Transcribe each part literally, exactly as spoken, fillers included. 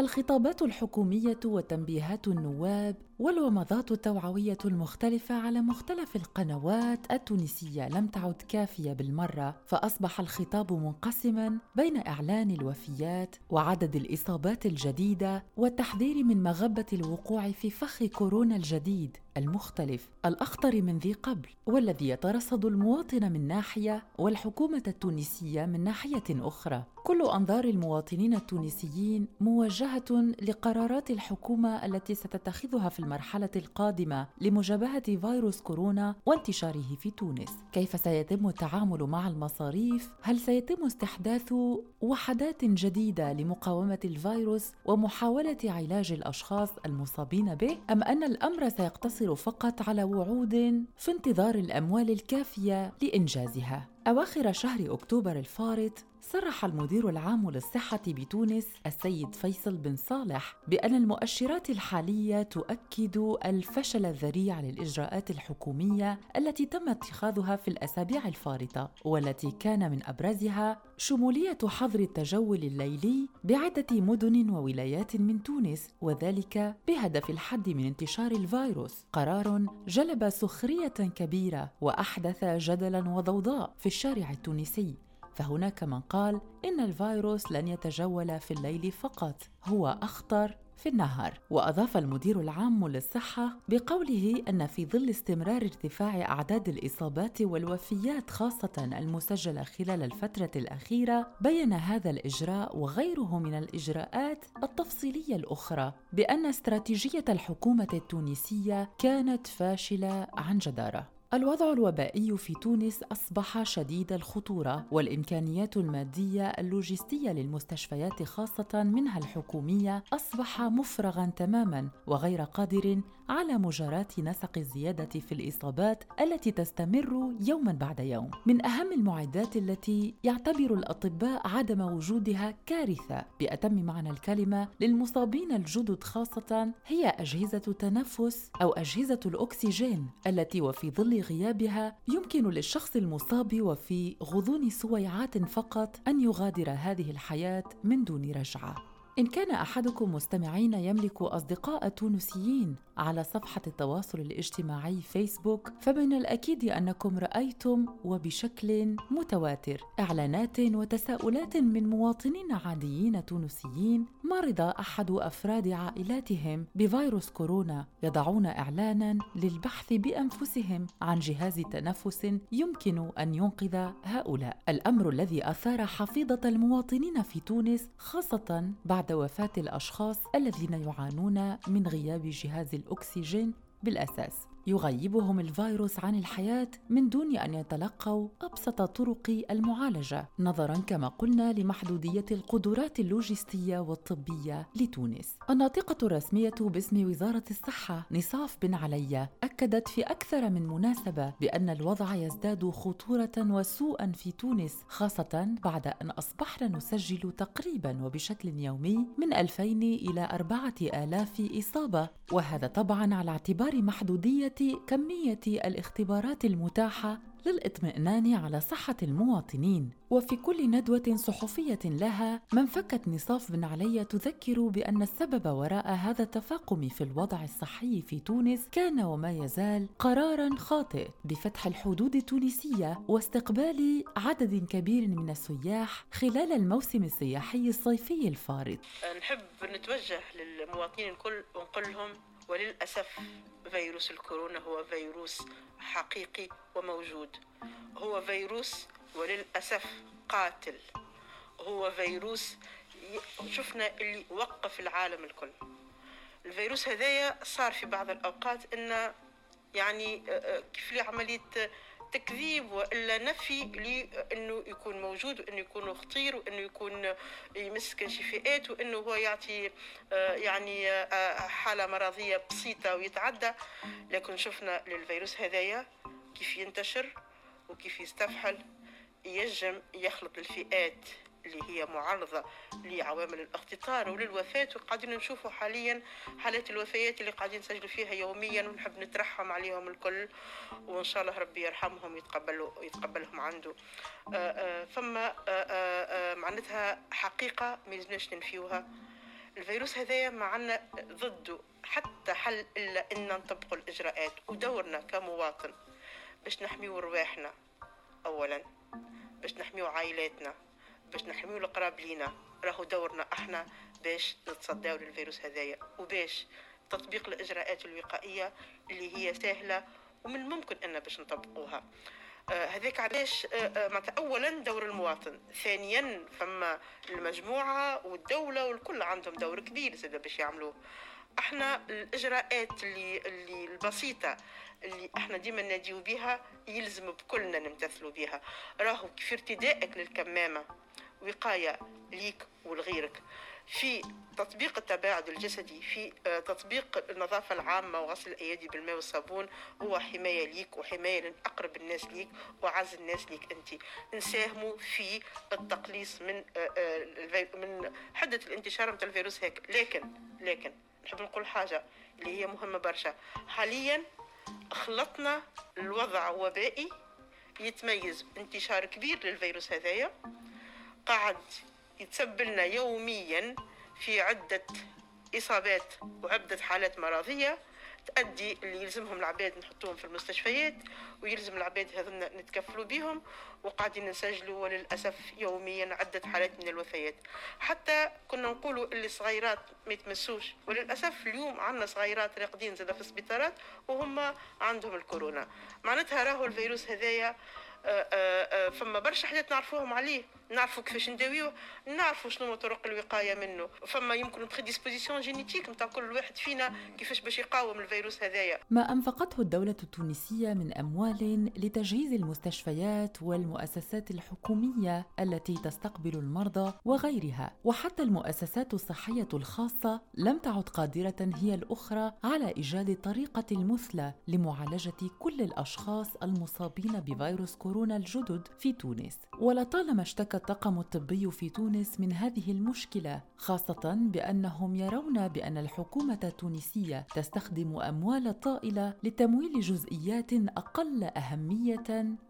الخطابات الحكومية وتنبيهات النواب والومضات التوعوية المختلفة على مختلف القنوات التونسية لم تعد كافية بالمرة، فأصبح الخطاب منقسماً بين إعلان الوفيات وعدد الإصابات الجديدة والتحذير من مغبة الوقوع في فخ كورونا الجديد المختلف الأخطر من ذي قبل، والذي يترصد المواطن من ناحية والحكومة التونسية من ناحية أخرى. كل أنظار المواطنين التونسيين موجهة لقرارات الحكومة التي ستتخذها في المرحلة القادمة لمجابهة فيروس كورونا وانتشاره في تونس. كيف سيتم التعامل مع المصاريف؟ هل سيتم استحداث وحدات جديدة لمقاومة الفيروس ومحاولة علاج الأشخاص المصابين به؟ أم أن الأمر سيقتصر فقط على وعود في انتظار الأموال الكافية لإنجازها؟ أواخر شهر أكتوبر الفارط صرح المدير العام للصحة بتونس السيد فيصل بن صالح بأن المؤشرات الحالية تؤكد الفشل الذريع للإجراءات الحكومية التي تم اتخاذها في الأسابيع الفارطة، والتي كان من أبرزها شمولية حظر التجول الليلي بعدة مدن وولايات من تونس، وذلك بهدف الحد من انتشار الفيروس. قرار جلب سخرية كبيرة وأحدث جدلاً وضوضاء في الشارع التونسي، فهناك من قال إن الفيروس لن يتجول في الليل فقط، هو أخطر في النهار. وأضاف المدير العام للصحة بقوله أن في ظل استمرار ارتفاع أعداد الإصابات والوفيات خاصة المسجلة خلال الفترة الأخيرة، بيّن هذا الإجراء وغيره من الإجراءات التفصيلية الأخرى بأن استراتيجية الحكومة التونسية كانت فاشلة عن جدارة. الوضع الوبائي في تونس أصبح شديد الخطورة، والإمكانيات المادية اللوجستية للمستشفيات خاصة منها الحكومية أصبح مفرغاً تماماً وغير قادر على مجاراة نسق الزيادة في الإصابات التي تستمر يوماً بعد يوم. من أهم المعدات التي يعتبر الأطباء عدم وجودها كارثة بأتم معنى الكلمة للمصابين الجدد خاصة هي أجهزة التنفس أو أجهزة الأكسجين، التي وفي ظل غيابها يمكن للشخص المصاب وفي غضون سويعات فقط أن يغادر هذه الحياة من دون رجعة. إن كان أحدكم مستمعين يملك أصدقاء تونسيين على صفحة التواصل الاجتماعي فيسبوك، فمن الأكيد أنكم رأيتم وبشكل متواتر إعلانات وتساؤلات من مواطنين عاديين تونسيين مرض أحد أفراد عائلاتهم بفيروس كورونا يضعون إعلاناً للبحث بأنفسهم عن جهاز تنفس يمكن أن ينقذ هؤلاء. الأمر الذي أثار حفيظة المواطنين في تونس، خاصة بعد بعد وفاة الأشخاص الذين يعانون من غياب جهاز الأكسجين بالأساس. يغيبهم الفيروس عن الحياة من دون أن يتلقوا أبسط طرق المعالجة، نظراً كما قلنا لمحدودية القدرات اللوجستية والطبية لتونس. الناطقة الرسمية باسم وزارة الصحة نصاف بن علي أكدت في أكثر من مناسبة بأن الوضع يزداد خطورة وسوءاً في تونس، خاصة بعد أن أصبحنا نسجل تقريباً وبشكل يومي من ألفين إلى أربعة آلاف إصابة، وهذا طبعاً على اعتبار محدودية كمية الاختبارات المتاحة للإطمئنان على صحة المواطنين. وفي كل ندوة صحفية لها منفكت نصاف بن علي تذكر بأن السبب وراء هذا التفاقم في الوضع الصحي في تونس كان وما يزال قراراً خاطئ بفتح الحدود التونسية واستقبال عدد كبير من السياح خلال الموسم السياحي الصيفي الفارط. نحب نتوجه للمواطنين الكل ونقول لهم وللأسف فيروس الكورونا هو فيروس حقيقي وموجود، هو فيروس وللأسف قاتل، هو فيروس شفنا اللي وقف العالم الكل. الفيروس هذايا صار في بعض الأوقات إنه يعني كيف لي عملية تكذيب وإلا نفي لأنه يكون موجود وأنه يكون خطير وأنه يكون يمس كشفيات وأنه هو يعطي يعني حالة مرضية بسيطة ويتعدى، لكن شفنا للفيروس هذايا كيف ينتشر وكيف يستفحل، يجم يخلط الفئات اللي هي معرضة لعوامل الاختطار وللوفاة. وقاعدين نشوفوا حاليا حالات الوفيات اللي قاعدين نسجلوا فيها يوميا، ونحب نترحم عليهم الكل وإن شاء الله ربي يرحمهم يتقبلوا يتقبلهم عنده. فما معناتها حقيقة ما يلزمناش ننفيوها. الفيروس هذايا ما عندنا ضده حتى حل إلا إن نطبقوا الإجراءات، ودورنا كمواطن باش نحميو رواحنا أولا، باش نحميو عائلاتنا، باش نحميو القراب لينا، راهو دورنا احنا باش نتصداو للفيروس هذايا وباش تطبيق الاجراءات الوقائيه اللي هي سهله ومن الممكن ان باش نطبقوها. آه هذاك علاش آه معناتها اولا دور المواطن، ثانيا فما المجموعه والدوله والكل عندهم دور كبير زاد باش يعملوه. احنا الاجراءات اللي, اللي البسيطه اللي احنا ديما نناديو بها يلزم بكلنا نمتثلوا بها، راهو في ارتدائك للكمامه وقاية ليك ولغيرك، في تطبيق التباعد الجسدي، في تطبيق النظافة العامة وغسل الأيدي بالماء والصابون، هو حماية ليك وحماية لأقرب الناس ليك وعز الناس ليك. أنت نساهموا في التقليص من من حدة الانتشار من الفيروس هيك. لكن لكن نحب نقول حاجة اللي هي مهمة برشا، حاليا خلطنا الوضع وبائي يتميز انتشار كبير للفيروس هذايا قاعد يتسبلنا يوميا في عدة إصابات وعدة حالات مرضية تؤدي اللي يلزمهم العباد نحطوهم في المستشفيات ويلزم العباد هذنا نتكفلوا بهم، وقاعدين نسجلوا وللأسف يوميا عدة حالات من الوفيات. حتى كنا نقولوا اللي صغيرات ما يتمسوش، وللأسف اليوم عندنا صغيرات راقدين زاد في السبيطارات وهم عندهم الكورونا. معناتها راهو الفيروس هذايا آآ آآ فما برشا حاجات نعرفوهم عليه، نعرفوا كيفاش نداويوه، نعرفوا شنو طرق الوقايه منه، فما يمكن بريديسبوزيسيون جينيتيك نتاع كل واحد فينا كيفاش باش يقاوم الفيروس هذايا. ما انفقته الدوله التونسيه من اموال لتجهيز المستشفيات والمؤسسات الحكوميه التي تستقبل المرضى وغيرها، وحتى المؤسسات الصحيه الخاصه لم تعد قادره هي الاخرى على ايجاد الطريقه المثلى لمعالجه كل الاشخاص المصابين بفيروس كورونا الجدد في تونس. ولطالما اشتكى الطاقم الطبي في تونس من هذه المشكلة، خاصة بأنهم يرون بأن الحكومة التونسية تستخدم أموال طائلة لتمويل جزئيات أقل أهمية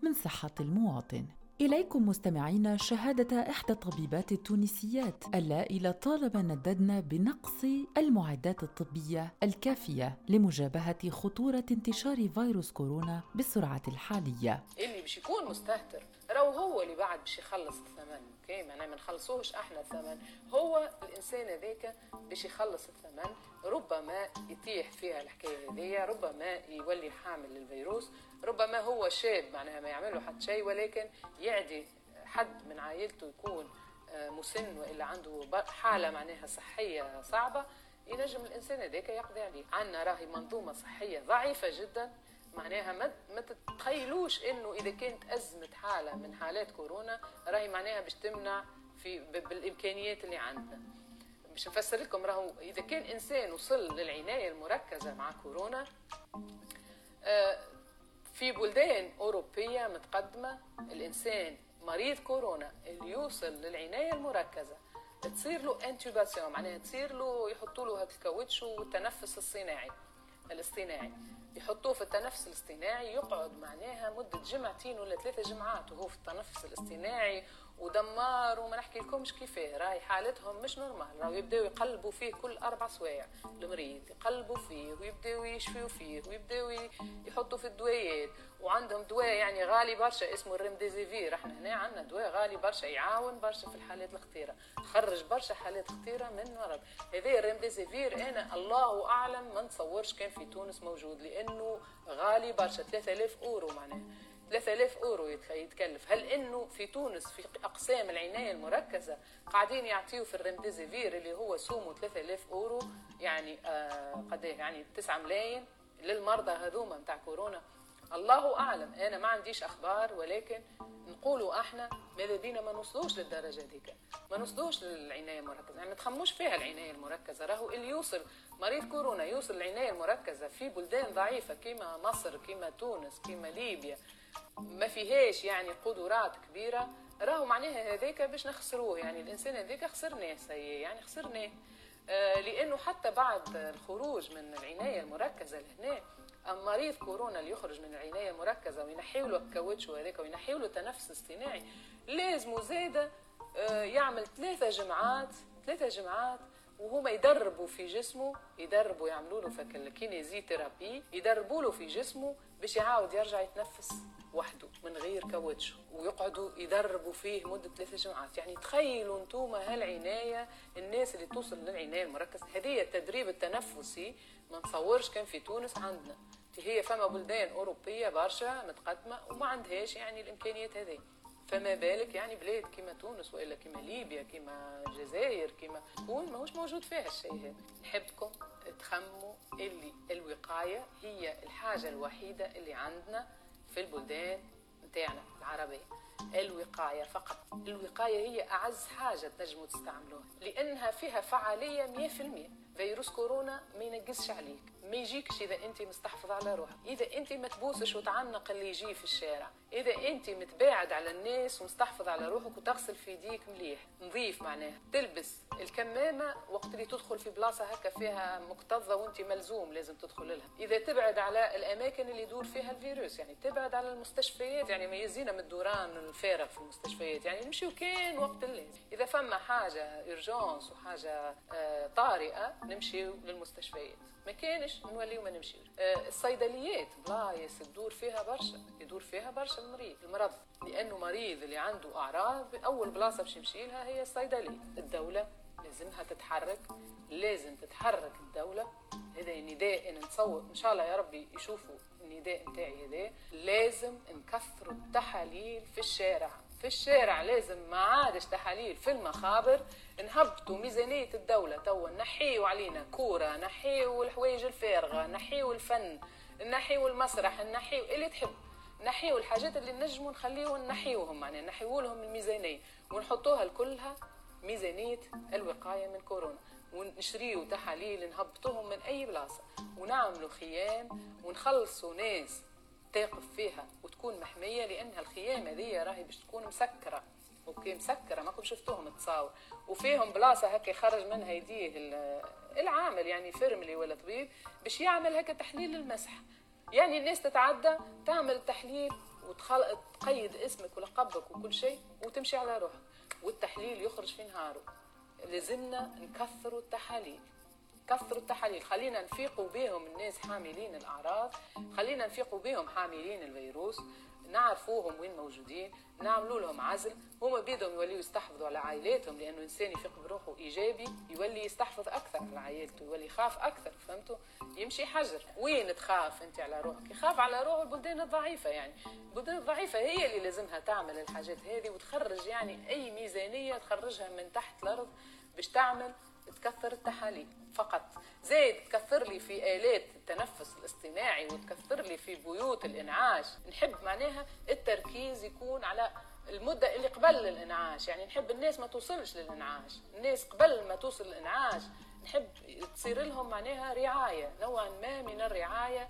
من صحة المواطن. إليكم مستمعينا شهادة إحدى الطبيبات التونسيات اللائي طالما نددنا بنقص المعدات الطبية الكافية لمجابهة خطورة انتشار فيروس كورونا بالسرعة الحالية. اللي باش يكون مستهتر راهو هو اللي بعد باش يخلص الثمن، اوكي معناها ما نخلصوهش احنا الثمن، هو الانسان هذاك باش يخلص الثمن. ربما يطيح فيها الحكايه هذيا، ربما يولي حامل للفيروس، ربما هو شاب معناها ما يعمل له حتى شيء ولكن يعدي حد من عائلته يكون مسن والا عنده حاله معناها صحيه صعبه، ينجم الانسان هذاك يقضي عليه. عندنا راهي منظومه صحيه ضعيفه جدا، معناها ما تتخيلوش انه اذا كانت ازمه حاله من حالات كورونا راهي معناها باش تمنع في بالامكانيات اللي عندنا. باش نفسر لكم، راهو اذا كان انسان وصل للعنايه المركزه مع كورونا في بلدان اوروبيه متقدمه، الانسان مريض كورونا اللي يوصل للعنايه المركزه تصير له انتوباسيون، معناها تصير له يحطوا له هذا الكاوتش والتنفس الصناعي الاصطناعي، يحطوه في التنفس الاصطناعي، يقعد معناها مده جمعتين ولا ثلاثه جمعات وهو في التنفس الاصطناعي ودمار، وما نحكي لكمش كيفاه. راهي حالتهم مش نورمال، راهو يبداو يقلبوا فيه كل اربع سوايع المريض، يقلبوا فيه ويبداو يشفيوا فيه ويبداو يحطوا في الدوايات، وعندهم دواء يعني غالي برشا اسمه الرنديزيفير. احنا هنا عندنا دواء غالي برشا يعاون برشا في الحالات الخطيره، تخرج برشا حالات خطيره من مرض هذا الرنديزيفير. انا الله اعلم ما نتصورش كان في تونس موجود لانه غالي برشا، ثلاثة آلاف اورو معناها ثلاثة آلاف اورو يتكلف. هل انه في تونس في اقسام العنايه المركزه قاعدين يعطيو في الرمديزيفير اللي هو سومه ثلاثة آلاف اورو، يعني آه قد يعني تسعة ملايين للمرضى هذوما نتاع كورونا؟ الله اعلم، انا ما عنديش اخبار، ولكن نقولوا احنا ماذا بينا ما نوصلوش للدرجه ديك، ما نوصلوش للعنايه المركزه، يعني ما تخموش فيها العنايه المركزه. راهو اللي يوصل مريض كورونا يوصل العنايه المركزه في بلدان ضعيفه كيما مصر كيما تونس كيما ليبيا ما فيهاش يعني قدرات كبيره، راهو معناها هذاك باش نخسروه، يعني الانسان هذاك خسرناه سي يعني خسرناه آه لانه حتى بعد الخروج من العنايه المركزه لهنا، اما مريض كورونا اللي يخرج من العنايه المركزه وينحيوا له الكاوتش وهذاك وينحيوا له تنفس اصطناعي، لازم زاده آه يعمل ثلاثه جمعات ثلاثه جمعات وهما يدربوا في جسمه، يدربوا يعملوا له فك كينيزي تيرابي، يدربوا له في جسمه باش يعاود يرجع يتنفس وحده من غير كاوتش، ويقعدوا يدربوا فيه مده ثلاثة جمعات. يعني تخيلوا انتوما هالعنايه، الناس اللي توصل للعنايه المركزه هذه التدريب التنفسي ما نصورش كان في تونس عندنا. هي فما بلدان اوروبيه برشا متقدمه وما عندهاش يعني الامكانيات هذه، فما بالك يعني بلاد كيما تونس والا كيما ليبيا كيما الجزائر كيما تكون ماهوش موجود فيها الشيء هذا. نحبكم تخموا اللي الوقايه هي الحاجه الوحيده اللي عندنا في البلدان نتاعنا العربيه، الوقايه فقط. الوقايه هي اعز حاجه تنجموا تستعملوها لانها فيها فعاليه مية بالمية. فيروس كورونا ما ينقصش عليك، ما يجيكش اذا انت مستحفظ على روحك، اذا انت ما تبوسش وتعنق اللي يجي في الشارع، اذا انت متباعد على الناس ومستحفظ على روحك وتغسل في يديك مليح نظيف، معناها تلبس الكمامه وقت اللي تدخل في بلاصه هكا فيها مكتظه وانت ملزوم لازم تدخل لها، اذا تبعد على الاماكن اللي يدور فيها الفيروس، يعني تبعد على المستشفيات، يعني ما يزينا من الدوران الفارغ في المستشفيات، يعني نمشيو كان وقت اللازم، اذا فما حاجه ايرجونس وحاجه آه طارئه نمشيو للمستشفيات، ما كانش نوليو ما نمشيوش. آه الصيدليات بلايص تدور فيها برشا، يدور فيها برشا المريض المرض، لانه مريض اللي عنده اعراض اول بلاصه باش يمشي لها هي الصيدليه. الدوله لازمها تتحرك، لازم تتحرك الدوله، هذا النداء انا نصور ان شاء الله يا ربي يشوفوا النداء نتاعي هذا. لازم نكثروا التحاليل في الشارع، في الشارع لازم، ما عادش تحاليل في المخابر، نهبطوا ميزانية الدولة توا، نحيوا علينا كورة، نحيوا الحوايج الفارغة، نحيوا الفن، نحيوا المسرح، نحيوا اللي تحب، نحيوا الحاجات اللي نجموا نخليوهم نحيوهم، يعني نحيوا لهم الميزانية ونحطوها كلها ميزانية الوقاية من كورونا، ونشريوا تحاليل نهبطوهم من أي بلاصة، ونعملوا خيام ونخلصوا ناس تقف فيها وتكون محميه، لانها الخيام هذه راهي باش تكون مسكره، اوكي مسكره، ماكم شفتوهم تصاور وفيهم بلاصه هكا يخرج منها يديه العامل يعني فرملي ولا طبيب باش يعمل هكا تحليل المسح، يعني الناس تتعدى تعمل تحليل وتقيد اسمك ولقبك وكل شيء وتمشي على روحك، والتحليل يخرج في نهاره. لازمنا نكثروا التحاليل، كثروا التحاليل، خلينا نفيقوا بهم الناس حاملين الأعراض، خلينا نفيقوا بهم حاملين الفيروس، نعرفوهم وين موجودين، نعملوا لهم عزل، هما بيدهم يوليوا يستحفظوا على عائلاتهم، لأنه الإنسان يفيق بروحه إيجابي يولي يستحفظ أكثر على عائلته، يولي يخاف أكثر، فهمتوا؟ يمشي حجر، وين تخاف أنت على روحك؟ يخاف على روحه البلدان الضعيفة يعني، البلدان الضعيفة هي اللي لازمها تعمل الحاجات هذه وتخرج يعني أي ميزانية تخرجها من تحت الأرض باش تعمل تكثر التحاليل فقط، زائد تكثر لي في آلات التنفس الاصطناعي وتكثر لي في بيوت الإنعاش. نحب معناها التركيز يكون على المدة اللي قبل الإنعاش، يعني نحب الناس ما توصلش للإنعاش، الناس قبل ما توصل للإنعاش نحب تصير لهم معناها رعاية، نوعا ما من الرعاية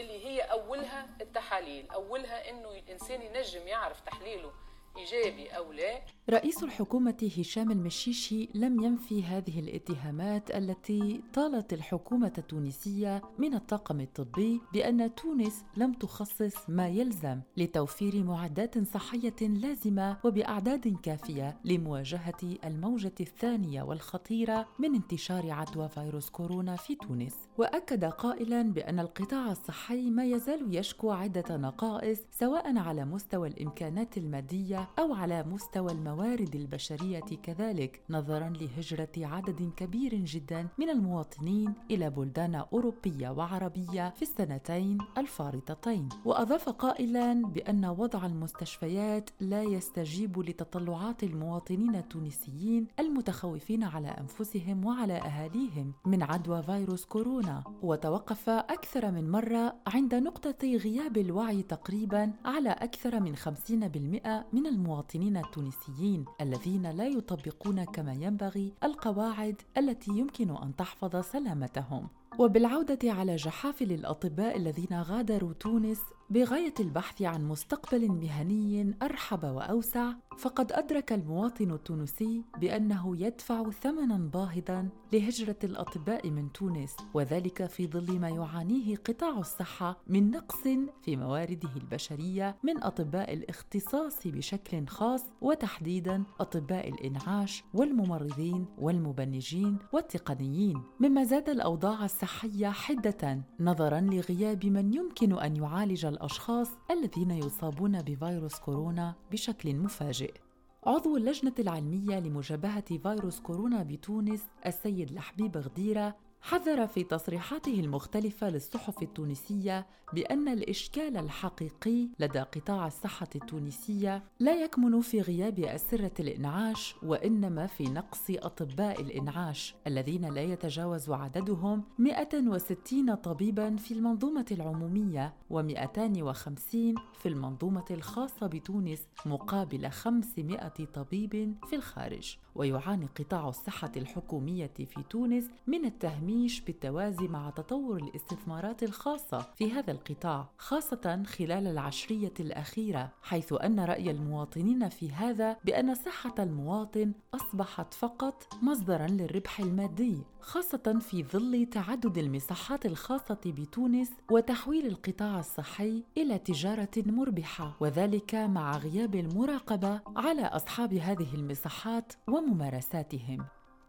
اللي هي أولها التحاليل، أولها إنه الإنسان ينجم يعرف تحليله إيجابي أو لا. رئيس الحكومة هشام المشيشي لم ينفي هذه الاتهامات التي طالت الحكومة التونسية من الطاقم الطبي بأن تونس لم تخصص ما يلزم لتوفير معدات صحية لازمة وبأعداد كافية لمواجهة الموجة الثانية والخطيرة من انتشار عدوى فيروس كورونا في تونس، وأكد قائلاً بأن القطاع الصحي ما يزال يشكو عدة نقائص سواء على مستوى الإمكانات المادية أو على مستوى الموارد الموارد البشرية كذلك، نظراً لهجرة عدد كبير جداً من المواطنين إلى بلدان أوروبية وعربية في السنتين الفارطتين. وأضاف قائلاً بأن وضع المستشفيات لا يستجيب لتطلعات المواطنين التونسيين المتخوفين على أنفسهم وعلى أهاليهم من عدوى فيروس كورونا، وتوقف أكثر من مرة عند نقطة غياب الوعي تقريباً على أكثر من خمسين بالمئة من المواطنين التونسيين الذين لا يطبقون كما ينبغي القواعد التي يمكن أن تحفظ سلامتهم. وبالعودة على جحافل الأطباء الذين غادروا تونس بغاية البحث عن مستقبل مهني أرحب وأوسع، فقد أدرك المواطن التونسي بأنه يدفع ثمناً باهظاً لهجرة الأطباء من تونس، وذلك في ظل ما يعانيه قطاع الصحة من نقص في موارده البشرية من أطباء الاختصاص بشكل خاص، وتحديداً أطباء الإنعاش والممرضين والمبنجين والتقنيين، مما زاد الأوضاع الصحية حدة نظراً لغياب من يمكن أن يعالج الأشخاص الذين يصابون بفيروس كورونا بشكل مفاجئ. عضو اللجنة العلمية لمجابهة فيروس كورونا بتونس السيد الحبيب غديرة حذر في تصريحاته المختلفة للصحف التونسية بأن الإشكال الحقيقي لدى قطاع الصحة التونسية لا يكمن في غياب أسرة الإنعاش، وإنما في نقص أطباء الإنعاش الذين لا يتجاوز عددهم مئة وستين طبيباً في المنظومة العمومية ومئتين وخمسين في المنظومة الخاصة بتونس مقابل خمسمئة طبيب في الخارج. ويعاني قطاع الصحة الحكومية في تونس من التهميش بالتوازي مع تطور الاستثمارات الخاصة في هذا القطاع، خاصة خلال العشرية الأخيرة، حيث أن رأي المواطنين في هذا بأن صحة المواطن أصبحت فقط مصدراً للربح المادي، خاصة في ظل تعدد المساحات الخاصة بتونس وتحويل القطاع الصحي إلى تجارة مربحة، وذلك مع غياب المراقبة على أصحاب هذه المساحات وممارساتهم.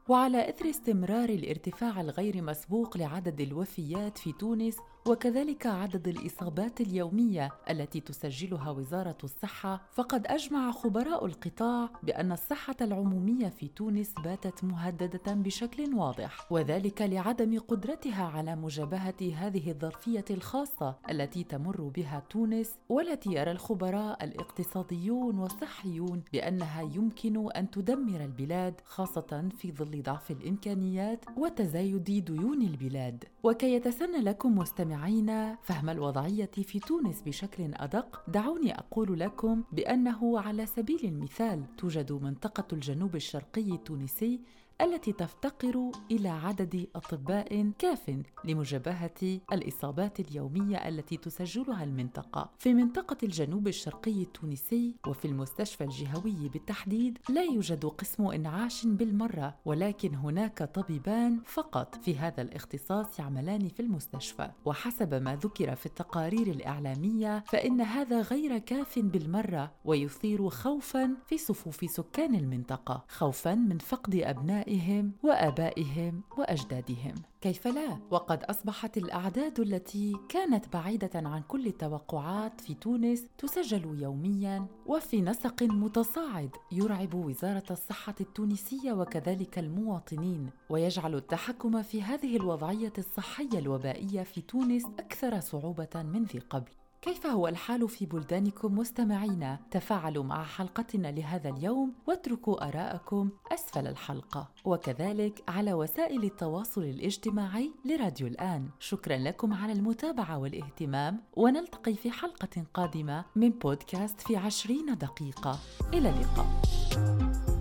وعلى إثر استمرار الارتفاع الغير مسبوق لعدد الوفيات في تونس وكذلك عدد الإصابات اليومية التي تسجلها وزارة الصحة، فقد أجمع خبراء القطاع بأن الصحة العمومية في تونس باتت مهددة بشكل واضح، وذلك لعدم قدرتها على مجابهة هذه الظرفية الخاصة التي تمر بها تونس، والتي يرى الخبراء الاقتصاديون والصحيون بأنها يمكن أن تدمر البلاد، خاصة في ظل ضعف الإمكانيات وتزايد ديون البلاد. وكي يتسنى لكم مستمعينا فهم الوضعية في تونس بشكل أدق، دعوني أقول لكم بأنه على سبيل المثال توجد منطقة الجنوب الشرقي التونسي التي تفتقر إلى عدد أطباء كاف لمجابهة الإصابات اليومية التي تسجلها المنطقة. في منطقة الجنوب الشرقي التونسي وفي المستشفى الجهوي بالتحديد لا يوجد قسم إنعاش بالمرة، ولكن هناك طبيبان فقط في هذا الاختصاص يعملان في المستشفى، وحسب ما ذكر في التقارير الإعلامية فإن هذا غير كاف بالمرة، ويثير خوفاً في صفوف سكان المنطقة، خوفاً من فقد أبناء آبائهم وآبائهم وأجدادهم. كيف لا؟ وقد أصبحت الأعداد التي كانت بعيدة عن كل التوقعات في تونس تسجل يومياً وفي نسق متصاعد يرعب وزارة الصحة التونسية وكذلك المواطنين، ويجعل التحكم في هذه الوضعية الصحية الوبائية في تونس أكثر صعوبة من ذي قبل. كيف هو الحال في بلدانكم مستمعينا؟ تفاعلوا مع حلقتنا لهذا اليوم واتركوا آراءكم أسفل الحلقة، وكذلك على وسائل التواصل الاجتماعي لراديو الآن. شكراً لكم على المتابعة والاهتمام، ونلتقي في حلقة قادمة من بودكاست في عشرين دقيقة. إلى اللقاء.